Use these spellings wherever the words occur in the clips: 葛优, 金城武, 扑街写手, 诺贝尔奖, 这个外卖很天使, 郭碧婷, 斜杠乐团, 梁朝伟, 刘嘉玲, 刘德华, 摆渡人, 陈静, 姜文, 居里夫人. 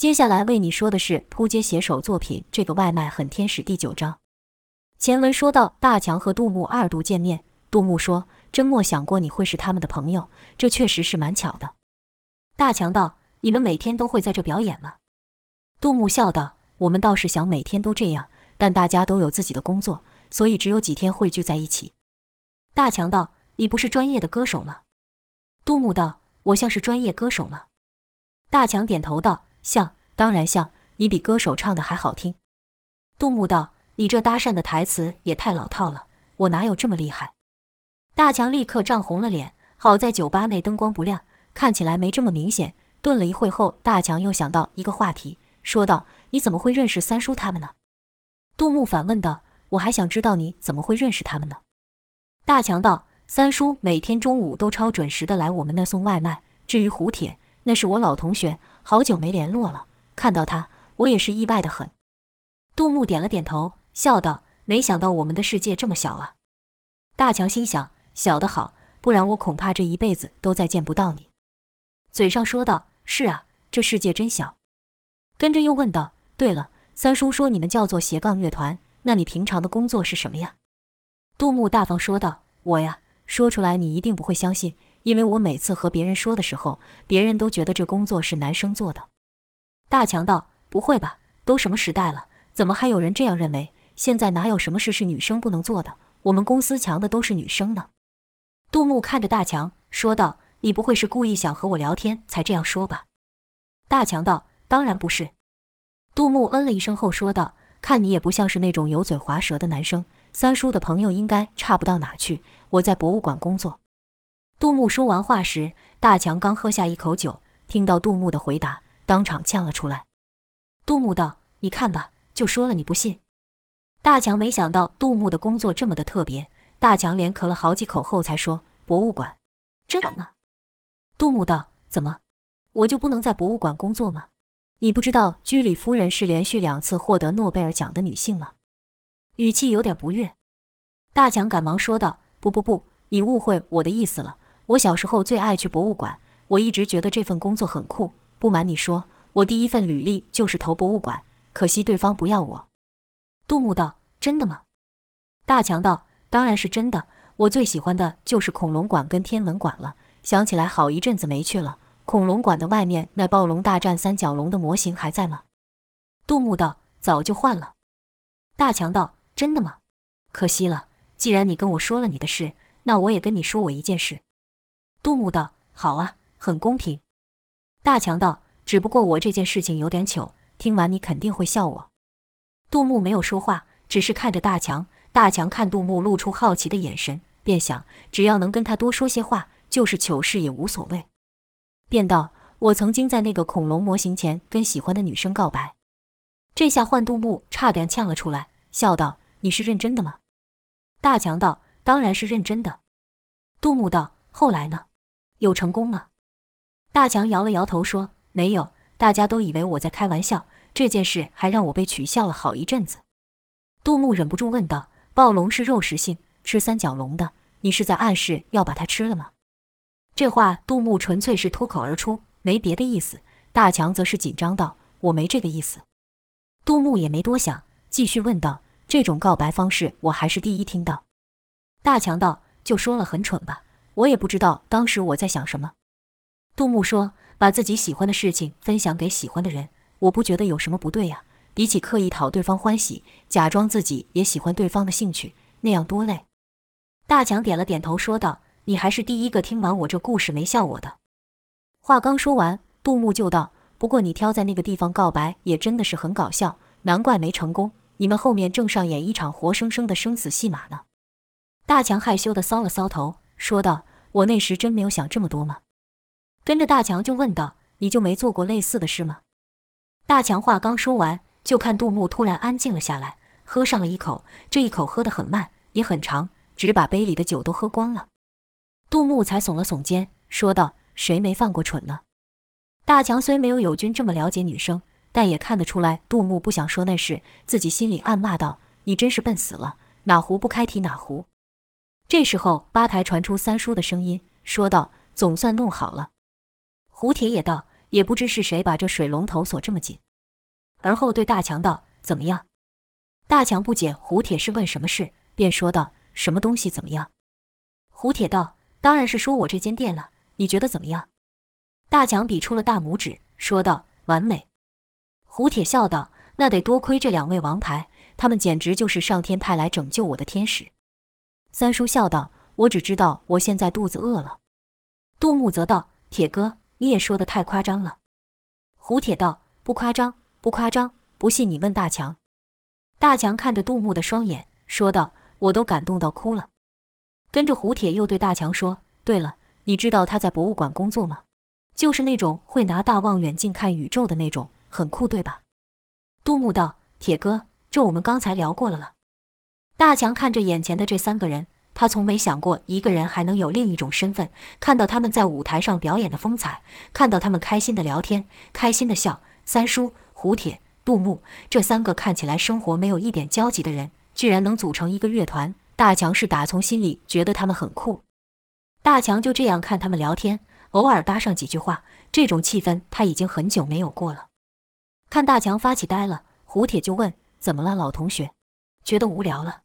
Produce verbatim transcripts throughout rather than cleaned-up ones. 接下来为你说的是扑街写手作品《这个外卖很天使》第九章。前文说到大强和杜牧二度见面，杜牧说：“真没想过你会是他们的朋友，这确实是蛮巧的。”大强道：“你们每天都会在这表演吗？”杜牧笑道：“我们倒是想每天都这样，但大家都有自己的工作，所以只有几天会聚在一起。”大强道：“你不是专业的歌手吗？”杜牧道：“我像是专业歌手吗？”大强点头道：“像，当然像，你比歌手唱的还好听。”杜牧道：“你这搭讪的台词也太老套了，我哪有这么厉害？”大强立刻涨红了脸，好在酒吧内灯光不亮，看起来没这么明显。顿了一会后，大强又想到一个话题，说道：“你怎么会认识三叔他们呢？”杜牧反问道：“我还想知道你怎么会认识他们呢？”大强道：“三叔每天中午都超准时的来我们那送外卖，至于胡铁，那是我老同学，好久没联络了，看到他，我也是意外的很。”杜牧点了点头，笑道：“没想到我们的世界这么小啊。”大强心想：“小得好，不然我恐怕这一辈子都再见不到你。”嘴上说道：“是啊，这世界真小。”跟着又问道：“对了，三叔说你们叫做斜杠乐团，那你平常的工作是什么呀？”杜牧大方说道：“我呀，说出来你一定不会相信，因为我每次和别人说的时候，别人都觉得这工作是男生做的。”大强道：“不会吧，都什么时代了，怎么还有人这样认为？现在哪有什么事是女生不能做的，我们公司强的都是女生呢。”杜牧看着大强说道：“你不会是故意想和我聊天才这样说吧？”大强道：“当然不是。”杜牧嗯了一声后说道：“看你也不像是那种油嘴滑舌的男生，三叔的朋友应该差不到哪去，我在博物馆工作。”杜牧说完话时，大强刚喝下一口酒，听到杜牧的回答，当场呛了出来。杜牧道：“你看吧，就说了你不信。”大强没想到杜牧的工作这么的特别，大强连咳了好几口后才说：“博物馆，真的吗？”杜牧道：“怎么，我就不能在博物馆工作吗？你不知道居里夫人是连续两次获得诺贝尔奖的女性吗？”语气有点不悦。大强赶忙说道：“不不不，你误会我的意思了。我小时候最爱去博物馆，我一直觉得这份工作很酷。不瞒你说，我第一份履历就是投博物馆，可惜对方不要我。”杜牧道：“真的吗？”大强道：“当然是真的，我最喜欢的就是恐龙馆跟天文馆了。想起来好一阵子没去了，恐龙馆的外面那暴龙大战三角龙的模型还在吗？”杜牧道：“早就换了。”大强道：“真的吗？可惜了，既然你跟我说了你的事，那我也跟你说我一件事。”杜牧道：“好啊，很公平。”大强道：“只不过我这件事情有点糗，听完你肯定会笑我。”杜牧没有说话，只是看着大强。大强看杜牧露出好奇的眼神，便想只要能跟他多说些话，就是糗事也无所谓。便道：“我曾经在那个恐龙模型前跟喜欢的女生告白。”这下换杜牧差点呛了出来，笑道：“你是认真的吗？”大强道：“当然是认真的。”杜牧道：“后来呢？有成功吗？”大强摇了摇头说：“没有，大家都以为我在开玩笑，这件事还让我被取笑了好一阵子。”杜牧忍不住问道：“暴龙是肉食性，吃三角龙的，你是在暗示要把它吃了吗？”这话杜牧纯粹是脱口而出，没别的意思。大强则是紧张道：“我没这个意思。”杜牧也没多想，继续问道：“这种告白方式我还是第一听到。”大强道：“就说了很蠢吧，我也不知道当时我在想什么。”杜牧说：“把自己喜欢的事情分享给喜欢的人，我不觉得有什么不对呀、啊。比起刻意讨对方欢喜，假装自己也喜欢对方的兴趣，那样多累。”大强点了点头说道：“你还是第一个听完我这故事没笑我的。”话刚说完，杜牧就道：“不过你挑在那个地方告白也真的是很搞笑，难怪没成功。你们后面正上演一场活生生的生死戏码呢。”大强害羞地搔了搔头，说道：“我那时真没有想这么多吗？”跟着大强就问道：“你就没做过类似的事吗？”大强话刚说完，就看杜牧突然安静了下来，喝上了一口，这一口喝得很慢，也很长，只把杯里的酒都喝光了。杜牧才耸了耸肩，说道：“谁没犯过蠢呢？”大强虽没有友军这么了解女生，但也看得出来杜牧不想说那事，自己心里暗骂道：“你真是笨死了，哪壶不开提哪壶。”这时候吧台传出三叔的声音，说道：“总算弄好了。”胡铁也道：“也不知是谁把这水龙头锁这么紧。而后对大强道：“怎么样？”大强不解胡铁是问什么事，便说道：“什么东西怎么样？”胡铁道：“当然是说我这间店了，你觉得怎么样？”大强比出了大拇指，说道：“完美。”胡铁笑道：“那得多亏这两位王牌，他们简直就是上天派来拯救我的天使。”三叔笑道：“我只知道我现在肚子饿了。”杜牧则道：“铁哥，你也说得太夸张了。”胡铁道：“不夸张，不夸张，不信你问大强。”大强看着杜牧的双眼，说道：“我都感动到哭了。”跟着胡铁又对大强说：“对了，你知道他在博物馆工作吗？就是那种会拿大望远镜看宇宙的那种，很酷，对吧？”杜牧道：“铁哥，这我们刚才聊过了了。”大强看着眼前的这三个人，他从没想过一个人还能有另一种身份。看到他们在舞台上表演的风采，看到他们开心的聊天，开心的笑，三叔、胡铁、杜牧这三个看起来生活没有一点交集的人，居然能组成一个乐团，大强是打从心里觉得他们很酷。大强就这样看他们聊天，偶尔搭上几句话，这种气氛他已经很久没有过了。看大强发起呆了，胡铁就问：“怎么了，老同学？觉得无聊了？”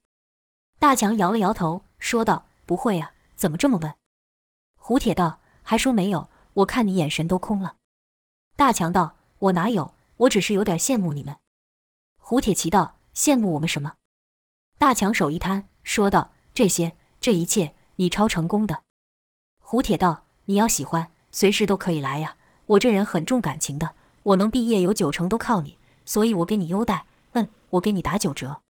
大强摇了摇头，说道：“不会啊，怎么这么问？”胡铁道：“还说没有，我看你眼神都空了。”大强道：“我哪有，我只是有点羡慕你们。”胡铁奇道：“羡慕我们什么？”大强手一摊，说道：“这些，这一切，你超成功的。”胡铁道：“你要喜欢，随时都可以来呀，我这人很重感情的，我能毕业有九成都靠你，所以我给你优待，嗯，我给你打九折。”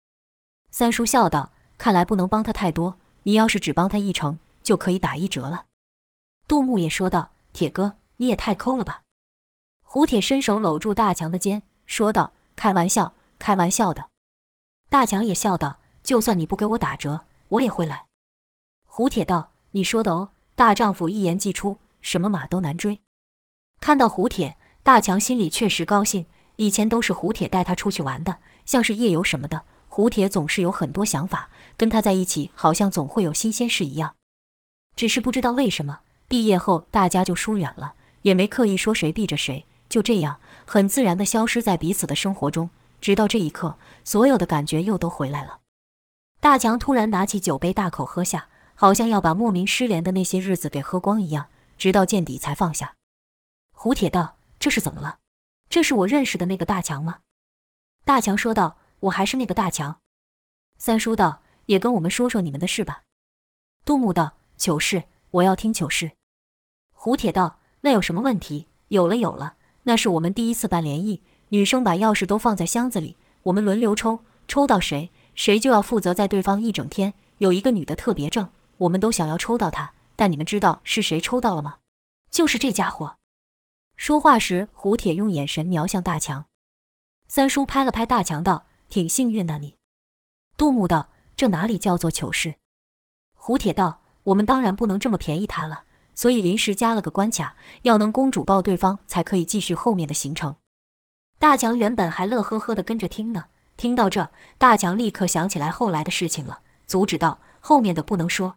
三叔笑道：“看来不能帮他太多，你要是只帮他一成，就可以打一折了。”杜牧也说道：“铁哥，你也太抠了吧。”胡铁伸手搂住大强的肩，说道：“开玩笑，开玩笑的。”大强也笑道：“就算你不给我打折，我也会来。”胡铁道：“你说的哦，大丈夫一言既出，什么马都难追。”看到胡铁，大强心里确实高兴，以前都是胡铁带他出去玩的，像是夜游什么的，胡铁总是有很多想法，跟他在一起好像总会有新鲜事一样。只是不知道为什么，毕业后大家就疏远了，也没刻意说谁避着谁，就这样很自然地消失在彼此的生活中，直到这一刻，所有的感觉又都回来了。大强突然拿起酒杯大口喝下，好像要把莫名失联的那些日子给喝光一样，直到见底才放下。胡铁道：“这是怎么了？这是我认识的那个大强吗？”大强说道：“我还是那个大强。”三叔道：“也跟我们说说你们的事吧。”杜牧道：“糗事，我要听糗事。”胡铁道：“那有什么问题？有了有了，那是我们第一次办联谊，女生把钥匙都放在箱子里，我们轮流抽，抽到谁，谁就要负责在对方一整天。有一个女的特别正，我们都想要抽到她，但你们知道是谁抽到了吗？就是这家伙。”说话时，胡铁用眼神瞄向大强。三叔拍了拍大强道：“挺幸运的你。”杜牧道：“这哪里叫做糗事？”胡铁道：“我们当然不能这么便宜他了，所以临时加了个关卡，要能公主抱对方才可以继续后面的行程。”大强原本还乐呵呵地跟着听呢，听到这，大强立刻想起来后来的事情了，阻止道：“后面的不能说。”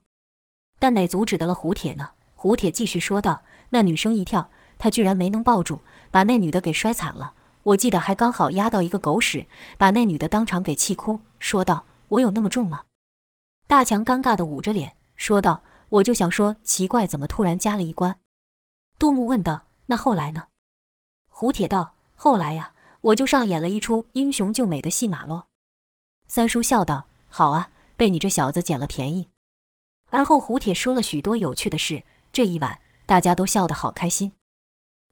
但哪阻止得了胡铁呢？胡铁继续说道：“那女生一跳，她居然没能抱住，把那女的给摔惨了。我记得还刚好压到一个狗屎，把那女的当场给气哭，说道：‘我有那么重吗？’”大强尴尬地捂着脸，说道：“我就想说，奇怪，怎么突然加了一关？”杜牧问道：“那后来呢？”胡铁道：“后来呀，我就上演了一出英雄救美的戏码咯。”三叔笑道：“好啊，被你这小子捡了便宜。”而后胡铁说了许多有趣的事，这一晚大家都笑得好开心。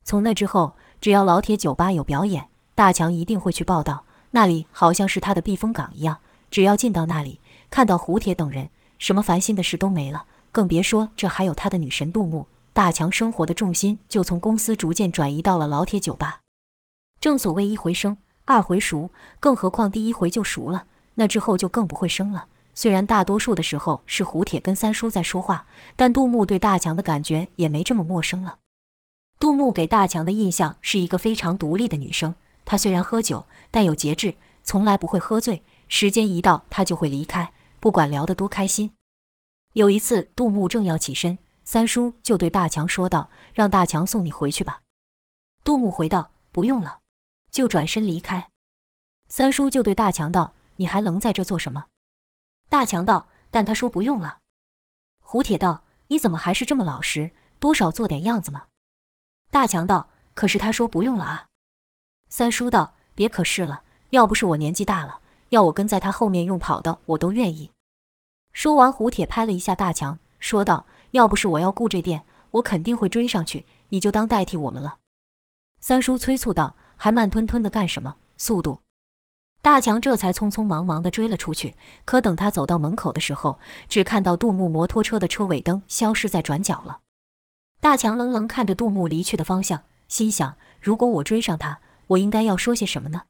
从那之后，只要老铁酒吧有表演，大强一定会去报道，那里好像是他的避风港一样，只要进到那里，看到胡铁等人，什么烦心的事都没了，更别说这还有他的女神杜牧。大强生活的重心就从公司逐渐转移到了老铁酒吧。正所谓一回生，二回熟，更何况第一回就熟了，那之后就更不会生了。虽然大多数的时候是胡铁跟三叔在说话，但杜牧对大强的感觉也没这么陌生了。杜牧给大强的印象是一个非常独立的女生，她虽然喝酒，但有节制，从来不会喝醉，时间一到她就会离开，不管聊得多开心。有一次杜牧正要起身，三叔就对大强说道：“让大强送你回去吧。”杜牧回道：“不用了。”就转身离开。三叔就对大强道：“你还愣在这做什么？”大强道：“但他说不用了。”胡铁道：“你怎么还是这么老实？多少做点样子嘛。”大强道：“可是他说不用了啊。”三叔道：“别可是了，要不是我年纪大了，要我跟在他后面用跑的，我都愿意。”说完，胡铁拍了一下大强，说道：“要不是我要顾这店，我肯定会追上去，你就当代替我们了。”三叔催促道：“还慢吞吞的干什么？速度！”大强这才匆匆忙忙地追了出去。可等他走到门口的时候，只看到杜牧摩托车的车尾灯消失在转角了。大强愣愣看着杜牧离去的方向，心想：如果我追上他，我应该要说些什么呢？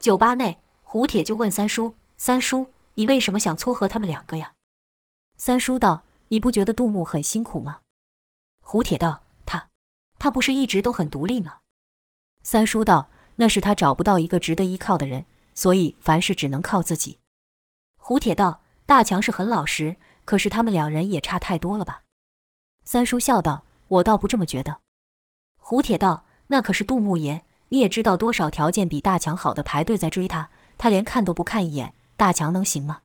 酒吧内，胡铁就问三叔：“三叔，你为什么想撮合他们两个呀？”三叔道：“你不觉得杜牧很辛苦吗？”胡铁道：“他，他不是一直都很独立吗？”三叔道：“那是他找不到一个值得依靠的人，所以凡事只能靠自己。”胡铁道：“大强是很老实，可是他们两人也差太多了吧？”三叔笑道：“我倒不这么觉得。”胡铁道：“那可是杜牧爷，你也知道多少条件比大强好的排队在追他，他连看都不看一眼。”大强能行吗？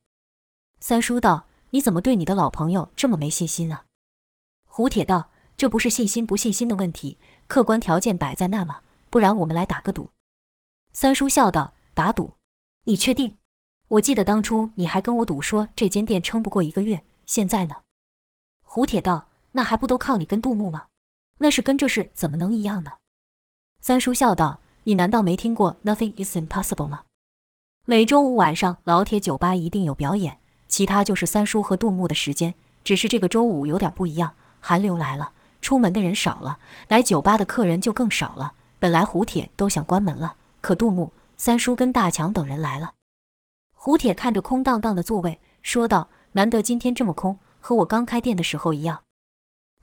三叔道：“你怎么对你的老朋友这么没信心啊？”胡铁道：“这不是信心不信心的问题，客观条件摆在那嘛，不然我们来打个赌。”三叔笑道：“打赌？你确定？我记得当初你还跟我赌说这间店撑不过一个月，现在呢？”胡铁道：“那还不都靠你跟杜牧吗？那是跟这事怎么能一样呢？”三叔笑道：“你难道没听过 Nothing is impossible 吗？”每周五晚上老铁酒吧一定有表演，其他就是三叔和杜牧的时间，只是这个周五有点不一样，寒流来了，出门的人少了，来酒吧的客人就更少了。本来胡铁都想关门了，可杜牧、三叔跟大强等人来了。胡铁看着空荡荡的座位，说道：“难得今天这么空，和我刚开店的时候一样。”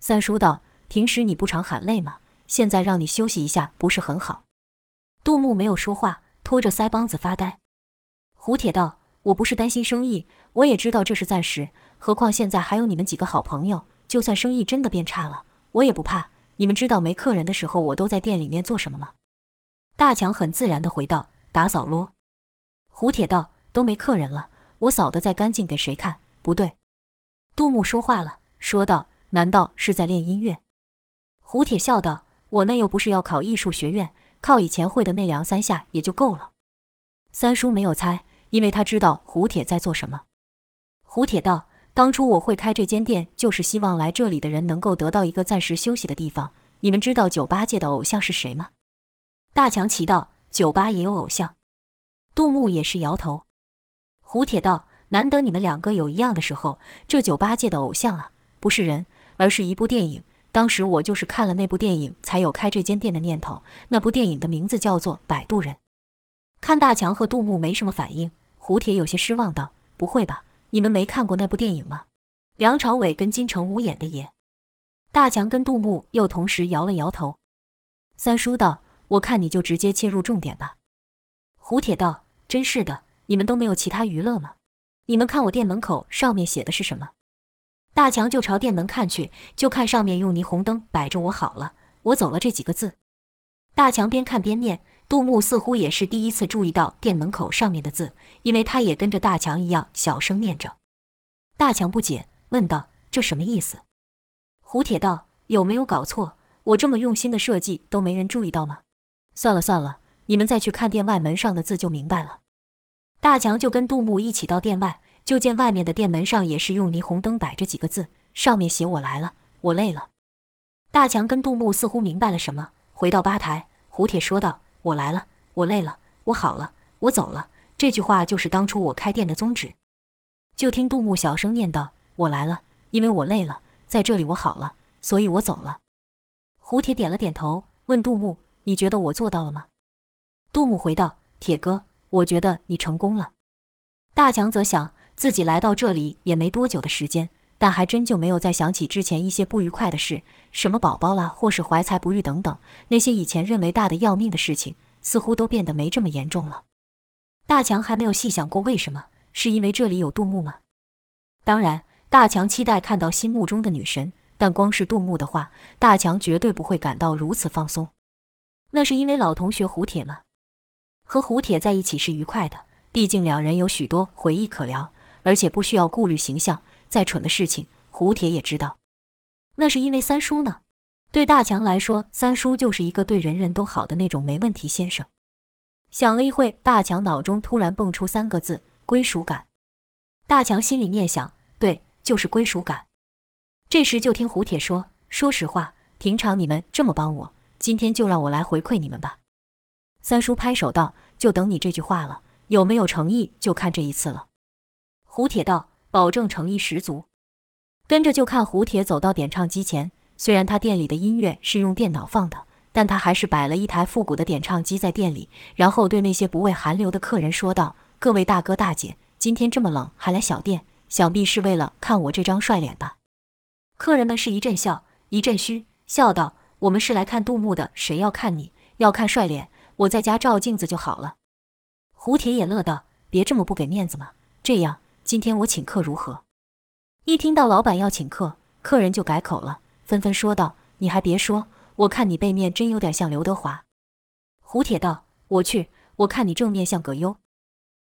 三叔道：“平时你不常喊累吗？现在让你休息一下不是很好？”杜牧没有说话，拖着腮帮子发呆。胡铁道：“我不是担心生意，我也知道这是暂时，何况现在还有你们几个好朋友，就算生意真的变差了，我也不怕。你们知道没客人的时候我都在店里面做什么吗？”大强很自然地回道：“打扫咯。”胡铁道：“都没客人了，我扫得再干净给谁看？不对。”杜牧说话了，说道：“难道是在练音乐？”胡铁笑道：“我那又不是要考艺术学院，靠以前会的那两三下也就够了。”三叔没有猜，因为他知道胡铁在做什么。胡铁道：“当初我会开这间店，就是希望来这里的人能够得到一个暂时休息的地方。你们知道酒吧界的偶像是谁吗？”大强奇道：“酒吧也有偶像？”杜牧也是摇头。胡铁道：“难得你们两个有一样的时候，这酒吧界的偶像啊，不是人，而是一部电影。当时我就是看了那部电影，才有开这间店的念头。那部电影的名字叫做《摆渡人》。”看大强和杜牧没什么反应，胡铁有些失望道：“不会吧，你们没看过那部电影吗？梁朝伟跟金城武演的也。”大强跟杜牧又同时摇了摇头。三叔道：“我看你就直接切入重点吧。”胡铁道：“真是的，你们都没有其他娱乐吗？你们看我店门口上面写的是什么？”大强就朝店门看去，就看上面用霓虹灯摆着“我好了，我走了”这几个字。大强边看边念，杜牧似乎也是第一次注意到店门口上面的字，因为他也跟着大强一样小声念着。大强不解，问道：“这什么意思？”胡铁道：“有没有搞错？我这么用心的设计都没人注意到吗？算了算了，你们再去看店外门上的字就明白了。”大强就跟杜牧一起到店外，就见外面的店门上也是用霓虹灯摆着几个字，上面写“我来了，我累了”。大强跟杜牧似乎明白了什么，回到吧台，胡铁说道：“我来了，我累了，我好了，我走了。”这句话就是当初我开店的宗旨。就听杜牧小声念道：“我来了，因为我累了，在这里我好了，所以我走了。”胡铁点了点头，问杜牧：“你觉得我做到了吗？”杜牧回道：“铁哥，我觉得你成功了。”大强则想，自己来到这里也没多久的时间，但还真就没有再想起之前一些不愉快的事，什么宝宝啦，或是怀才不遇等等，那些以前认为大的要命的事情，似乎都变得没这么严重了。大强还没有细想过为什么，是因为这里有杜牧吗？当然，大强期待看到心目中的女神，但光是杜牧的话，大强绝对不会感到如此放松。那是因为老同学胡铁嘛。和胡铁在一起是愉快的，毕竟两人有许多回忆可聊，而且不需要顾虑形象，再蠢的事情胡铁也知道。那是因为三叔呢，对大强来说，三叔就是一个对人人都好的那种没问题先生。想了一会，大强脑中突然蹦出三个字：归属感。大强心里念想，对，就是归属感。这时就听胡铁说，说实话，平常你们这么帮我，今天就让我来回馈你们吧。三叔拍手道，就等你这句话了，有没有诚意就看这一次了。胡铁道，保证诚意十足。跟着就看胡铁走到点唱机前，虽然他店里的音乐是用电脑放的，但他还是摆了一台复古的点唱机在店里，然后对那些不畏寒流的客人说道，各位大哥大姐，今天这么冷还来小店，想必是为了看我这张帅脸吧。客人们是一阵笑一阵嘘，笑道，我们是来看杜牧的，谁要看你，要看帅脸，我在家照镜子就好了。胡铁也乐道，别这么不给面子嘛，这样今天我请客如何？一听到老板要请客，客人就改口了，纷纷说道，你还别说，我看你背面真有点像刘德华。胡铁道，我去，我看你正面像葛优。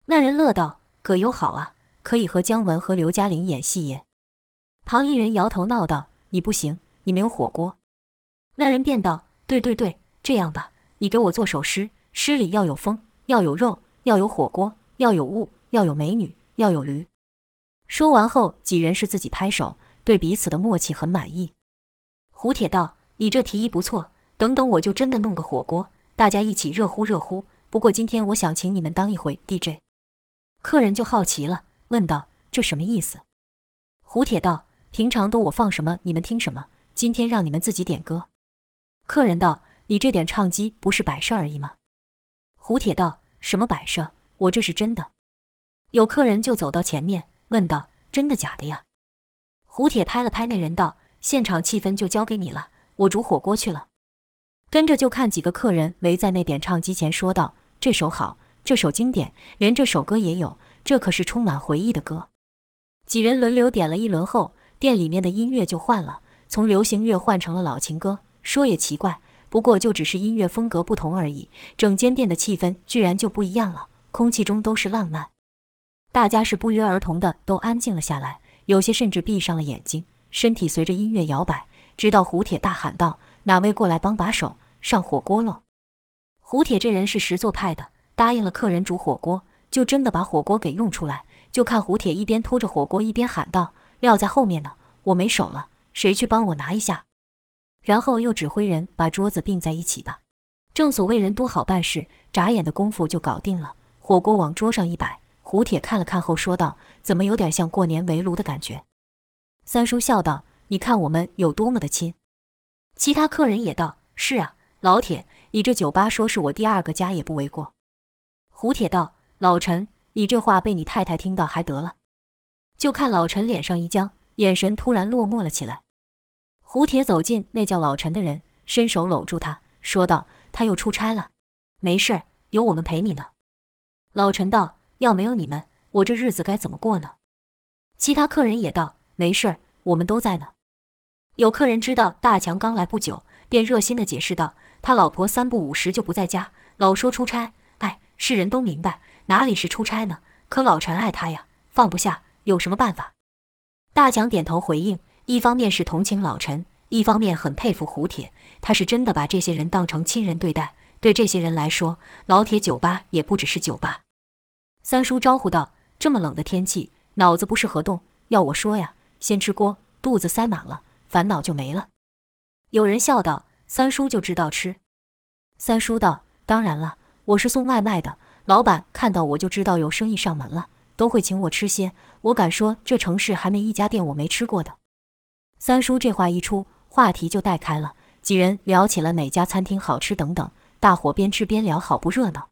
那人乐道，葛优好啊，可以和姜文和刘嘉玲演戏耶。旁一人摇头闹道，你不行，你没有火锅。那人便道，对对对，这样吧，你给我做首诗，诗里要有风，要有肉，要有火锅，要有雾，要有美女，要有驴。说完后，几人是自己拍手，对彼此的默契很满意。胡铁道，你这提议不错，等等我就真的弄个火锅，大家一起热乎热乎，不过今天我想请你们当一回 D J。 客人就好奇了，问道，这什么意思？胡铁道，平常都我放什么你们听什么，今天让你们自己点歌。客人道，你这点唱机不是摆设而已吗？胡铁道，什么摆设，我这是真的。有客人就走到前面问道，真的假的呀？胡铁拍了拍那人道，现场气氛就交给你了，我煮火锅去了。跟着就看几个客人围在那点唱机前说道，这首好，这首经典，连这首歌也有，这可是充满回忆的歌。几人轮流点了一轮后，店里面的音乐就换了，从流行乐换成了老情歌。说也奇怪，不过就只是音乐风格不同而已，整间店的气氛居然就不一样了，空气中都是浪漫。大家是不约而同的都安静了下来，有些甚至闭上了眼睛，身体随着音乐摇摆，直到胡铁大喊道，哪位过来帮把手，上火锅喽。胡铁这人是实做派的，答应了客人煮火锅，就真的把火锅给用出来。就看胡铁一边拖着火锅一边喊道，料在后面呢，我没手了，谁去帮我拿一下。然后又指挥人把桌子并在一起吧。正所谓人多好办事，眨眼的功夫就搞定了。火锅往桌上一摆，胡铁看了看后说道，怎么有点像过年围炉的感觉。三叔笑道，你看我们有多么的亲。其他客人也道，是啊，老铁，你这酒吧说是我第二个家也不为过。胡铁道，老陈，你这话被你太太听到还得了。就看老陈脸上一僵，眼神突然落寞了起来。胡铁走近那叫老陈的人，伸手搂住他说道，他又出差了，没事，有我们陪你呢。老陈道，要没有你们，我这日子该怎么过呢？其他客人也道，没事，我们都在呢。有客人知道大强刚来不久，便热心的解释道，他老婆三不五时就不在家，老说出差，哎，世人都明白，哪里是出差呢，可老陈爱他呀，放不下，有什么办法？大强点头回应，一方面是同情老陈，一方面很佩服胡铁，他是真的把这些人当成亲人对待，对这些人来说，老铁酒吧也不只是酒吧。三叔招呼道，这么冷的天气，脑子不是合动，要我说呀，先吃锅，肚子塞满了，烦恼就没了。有人笑道，三叔就知道吃。三叔道，当然了，我是送外卖的，老板看到我就知道有生意上门了，都会请我吃些，我敢说这城市还没一家店我没吃过的。三叔这话一出，话题就带开了，几人聊起了每家餐厅好吃等等，大伙边吃边聊，好不热闹。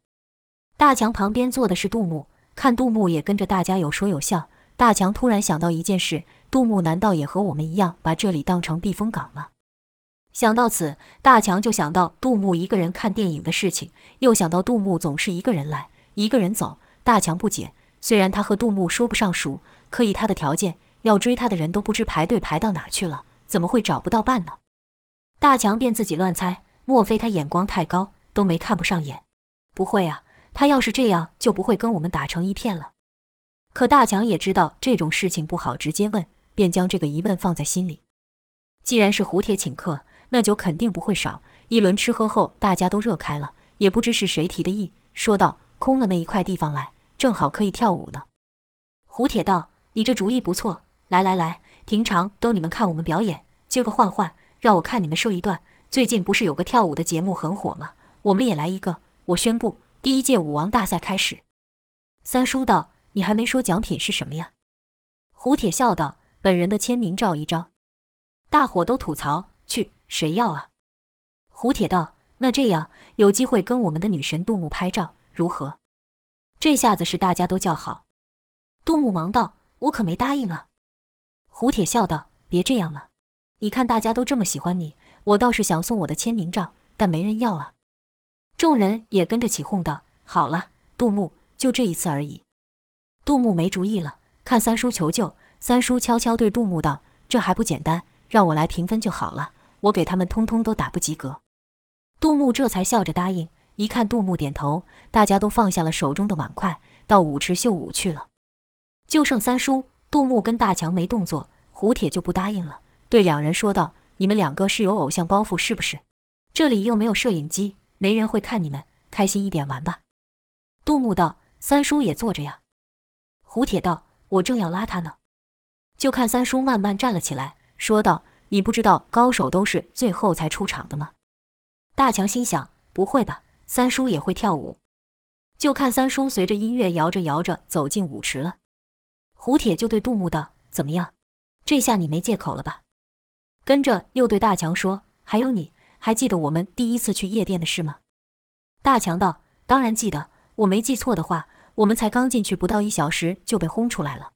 大强旁边坐的是杜牧，看杜牧也跟着大家有说有笑。大强突然想到一件事，杜牧难道也和我们一样把这里当成避风港吗？想到此，大强就想到杜牧一个人看电影的事情，又想到杜牧总是一个人来一个人走。大强不解，虽然他和杜牧说不上熟，可以他的条件，要追他的人都不知排队排到哪去了，怎么会找不到伴呢？大强便自己乱猜，莫非他眼光太高，都没看不上眼。不会啊，他要是这样就不会跟我们打成一片了。可大强也知道这种事情不好直接问，便将这个疑问放在心里。既然是胡铁请客，那酒肯定不会少。一轮吃喝后，大家都热开了，也不知是谁提的意，说道：“空了那一块地方来，正好可以跳舞呢。”胡铁道：“你这主意不错，来来来，平常都你们看我们表演，今个换换，让我看你们秀一段。最近不是有个跳舞的节目很火吗？我们也来一个。我宣布，第一届舞王大赛开始。”三叔道：“你还没说奖品是什么呀？”胡铁笑道：“本人的签名照一张。”大伙都吐槽：“去，谁要啊？”胡铁道：“那这样，有机会跟我们的女神杜牧拍照，如何？”这下子是大家都叫好。杜牧忙道：“我可没答应啊。”胡铁笑道：“别这样了，你看大家都这么喜欢你，我倒是想送我的签名照，但没人要啊。”众人也跟着起哄道：“好了，杜牧，就这一次而已。”杜牧没主意了，看三叔求救，三叔悄悄对杜牧道：“这还不简单，让我来评分就好了，我给他们通通都打不及格。”杜牧这才笑着答应，一看杜牧点头，大家都放下了手中的碗筷，到舞池秀舞去了。就剩三叔、杜牧跟大强没动作，胡铁就不答应了，对两人说道：“你们两个是有偶像包袱是不是？这里又没有摄影机，没人会看你们，开心一点玩吧。”杜牧道：“三叔也坐着呀。”胡铁道：“我正要拉他呢。”就看三叔慢慢站了起来，说道：“你不知道高手都是最后才出场的吗？”大强心想：“不会吧，三叔也会跳舞。”就看三叔随着音乐摇着摇着走进舞池了。胡铁就对杜牧道：“怎么样，这下你没借口了吧？”跟着又对大强说：“还有你，还记得我们第一次去夜店的事吗？”大强道：“当然记得，我没记错的话，我们才刚进去不到一小时就被轰出来了。”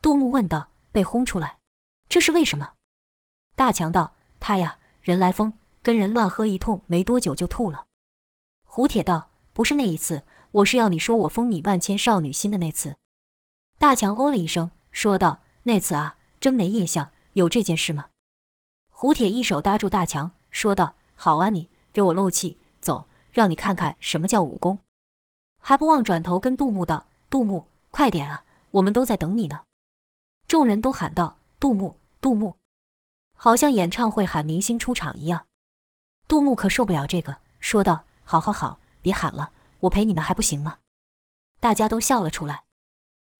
杜牧问道：“被轰出来，这是为什么？”大强道：“他呀，人来疯，跟人乱喝一通，没多久就吐了。”胡铁道：“不是那一次，我是要你说我封你万千少女心的那次。”大强哦了一声，说道：“那次啊，真没印象，有这件事吗？”胡铁一手搭住大强，说道：“好啊，你给我漏气，走，让你看看什么叫武功。”还不忘转头跟杜牧道：“杜牧，快点啊，我们都在等你呢。”众人都喊道：“杜牧，杜牧！”好像演唱会喊明星出场一样。杜牧可受不了这个，说道：“好好好，别喊了，我陪你们还不行吗？”大家都笑了出来。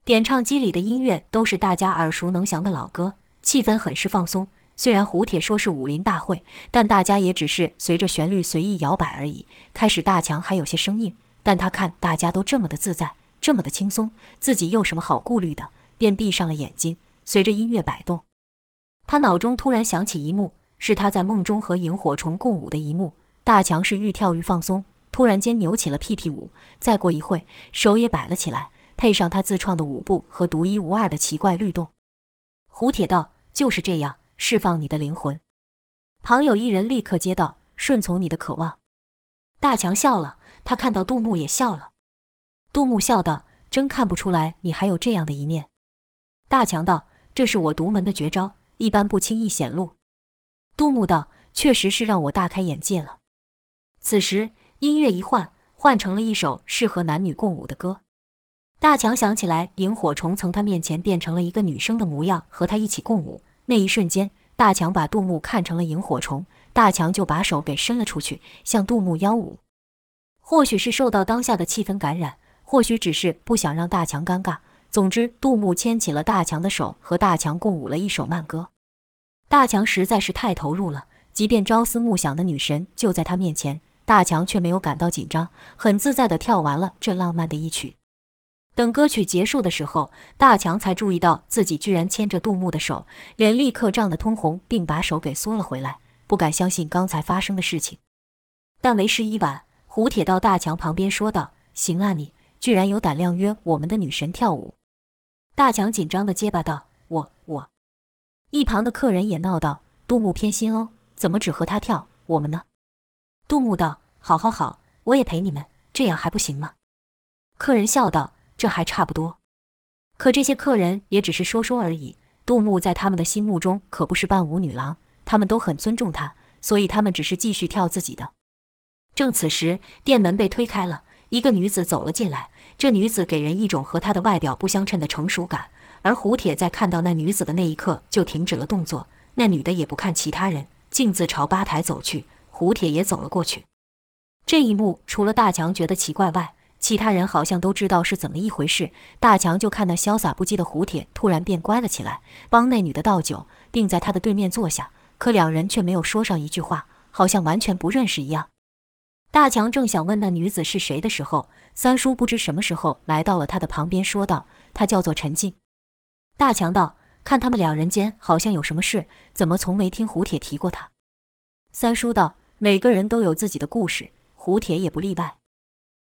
点唱机里的音乐都是大家耳熟能详的老歌，气氛很是放松。虽然胡铁说是武林大会，但大家也只是随着旋律随意摇摆而已。开始大强还有些生硬，但他看大家都这么的自在，这么的轻松，自己有什么好顾虑的，便闭上了眼睛，随着音乐摆动。他脑中突然想起一幕，是他在梦中和萤火虫共舞的一幕。大强是愈跳愈放松，突然间扭起了屁屁舞，再过一会手也摆了起来，配上他自创的舞步和独一无二的奇怪律动。胡铁道：“就是这样，释放你的灵魂。”旁有一人立刻接道：“顺从你的渴望。”大强笑了，他看到杜牧也笑了。杜牧笑道：“真看不出来你还有这样的一面。”大强道：“这是我独门的绝招，一般不轻易显露。”杜牧道：“确实是让我大开眼界了。”此时音乐一换，换成了一首适合男女共舞的歌。大强想起来萤火虫从他面前变成了一个女生的模样，和他一起共舞。那一瞬间，大强把杜牧看成了萤火虫，大强就把手给伸了出去，向杜牧邀舞。或许是受到当下的气氛感染，或许只是不想让大强尴尬，总之杜牧牵起了大强的手，和大强共舞了一首慢歌。大强实在是太投入了，即便朝思暮想的女神就在他面前，大强却没有感到紧张，很自在地跳完了这浪漫的一曲。等歌曲结束的时候，大强才注意到自己居然牵着杜牧的手，脸立刻涨得通红，并把手给缩了回来，不敢相信刚才发生的事情。但为时已晚，胡铁到大强旁边说道：“行啊你，居然有胆量约我们的女神跳舞。”大强紧张地结巴道：“我我。”一旁的客人也闹道：“杜牧偏心哦，怎么只和他跳，我们呢？”杜牧道：“好好好，我也陪你们，这样还不行吗？”客人笑道：“这还差不多。”可这些客人也只是说说而已，杜牧在他们的心目中可不是伴舞女郎，他们都很尊重她，所以他们只是继续跳自己的。正此时，店门被推开了，一个女子走了进来。这女子给人一种和她的外表不相称的成熟感，而胡铁在看到那女子的那一刻就停止了动作。那女的也不看其他人，径自朝吧台走去。胡铁也走了过去。这一幕除了大强觉得奇怪外，其他人好像都知道是怎么一回事。大强就看那潇洒不羁的胡铁突然变乖了起来，帮那女的倒酒，并在她的对面坐下。可两人却没有说上一句话，好像完全不认识一样。大强正想问那女子是谁的时候，三叔不知什么时候来到了他的旁边，说道：“她叫做陈静。”大强道：“看他们两人间好像有什么事，怎么从没听胡铁提过她？”三叔道：“每个人都有自己的故事，胡铁也不例外。”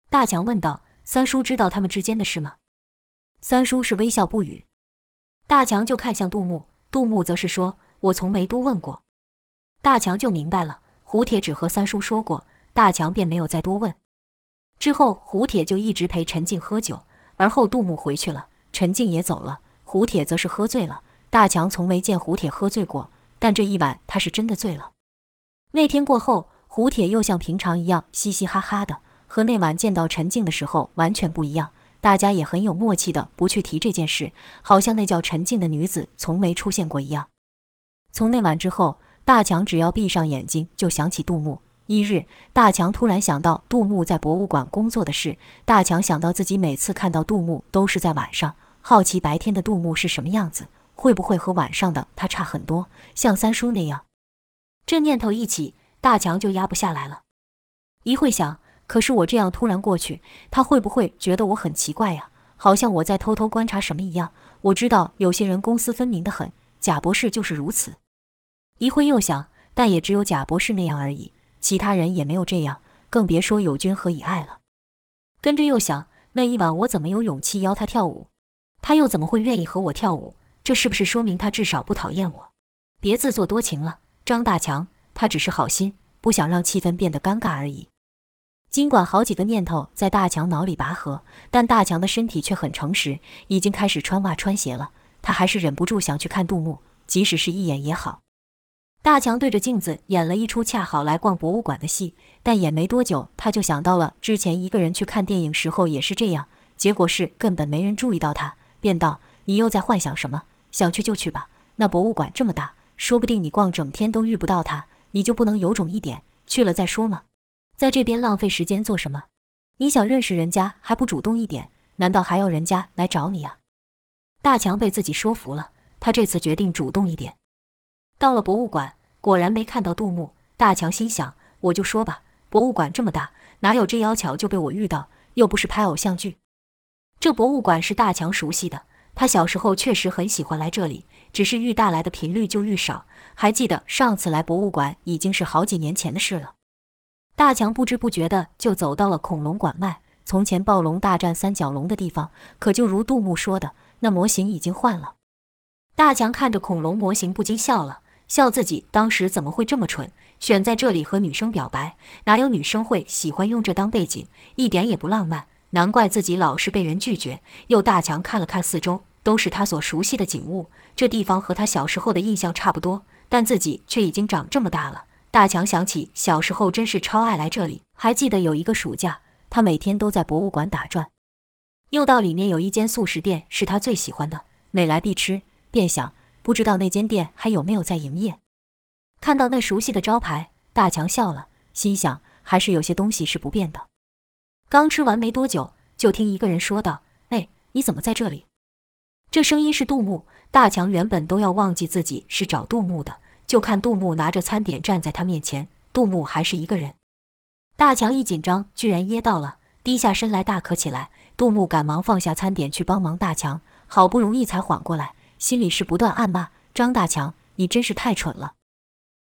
大强问道：“三叔知道他们之间的事吗？”三叔是微笑不语。大强就看向杜牧，杜牧则是说：“我从没多问过。”大强就明白了，胡铁只和三叔说过，大强便没有再多问。之后胡铁就一直陪陈静喝酒，而后杜牧回去了，陈静也走了，胡铁则是喝醉了。大强从没见胡铁喝醉过，但这一晚他是真的醉了。那天过后，胡铁又像平常一样嘻嘻哈哈的，和那晚见到陈静的时候完全不一样。大家也很有默契的不去提这件事，好像那叫陈静的女子从没出现过一样。从那晚之后，大强只要闭上眼睛就想起杜牧。一日，大强突然想到杜牧在博物馆工作的事。大强想到自己每次看到杜牧都是在晚上，好奇白天的杜牧是什么样子，会不会和晚上的他差很多，像三叔那样。这念头一起，大强就压不下来了。一会想，可是我这样突然过去，他会不会觉得我很奇怪呀？好像我在偷偷观察什么一样。我知道有些人公私分明得很，贾博士就是如此。一会又想，但也只有贾博士那样而已，其他人也没有这样，更别说友军和以爱了。跟着又想，那一晚我怎么有勇气邀他跳舞？他又怎么会愿意和我跳舞？这是不是说明他至少不讨厌我？别自作多情了，张大强，他只是好心，不想让气氛变得尴尬而已。尽管好几个念头在大强脑里拔河，但大强的身体却很诚实，已经开始穿袜穿鞋了。他还是忍不住想去看杜牧，即使是一眼也好。大强对着镜子演了一出恰好来逛博物馆的戏，但演没多久他就想到了之前一个人去看电影时候也是这样，结果是根本没人注意到他，便道：“你又在幻想什么？想去就去吧，那博物馆这么大，说不定你逛整天都遇不到他，你就不能有种一点去了再说吗？在这边浪费时间做什么？你想认识人家还不主动一点，难道还要人家来找你啊？”大强被自己说服了，他这次决定主动一点。到了博物馆，果然没看到杜牧。大强心想，我就说吧，博物馆这么大，哪有这妖巧就被我遇到，又不是拍偶像剧。这博物馆是大强熟悉的，他小时候确实很喜欢来这里，只是遇大来的频率就愈少。还记得上次来博物馆已经是好几年前的事了。大强不知不觉的就走到了恐龙馆外，从前暴龙大战三角龙的地方。可就如杜牧说的，那模型已经换了。大强看着恐龙模型不禁笑了，笑自己当时怎么会这么蠢，选在这里和女生表白，哪有女生会喜欢用这当背景，一点也不浪漫，难怪自己老是被人拒绝。又大强看了看四周，都是他所熟悉的景物，这地方和他小时候的印象差不多，但自己却已经长这么大了。大强想起小时候真是超爱来这里，还记得有一个暑假，他每天都在博物馆打转。又到里面有一间素食店是他最喜欢的，每来必吃，便想不知道那间店还有没有在营业。看到那熟悉的招牌，大强笑了，心想还是有些东西是不变的。刚吃完没多久，就听一个人说道：“哎，你怎么在这里？”这声音是杜牧。大强原本都要忘记自己是找杜牧的，就看杜牧拿着餐点站在他面前，杜牧还是一个人。大强一紧张，居然噎到了，低下身来大咳起来。杜牧赶忙放下餐点去帮忙大强，好不容易才缓过来，心里是不断暗骂：“张大强，你真是太蠢了。”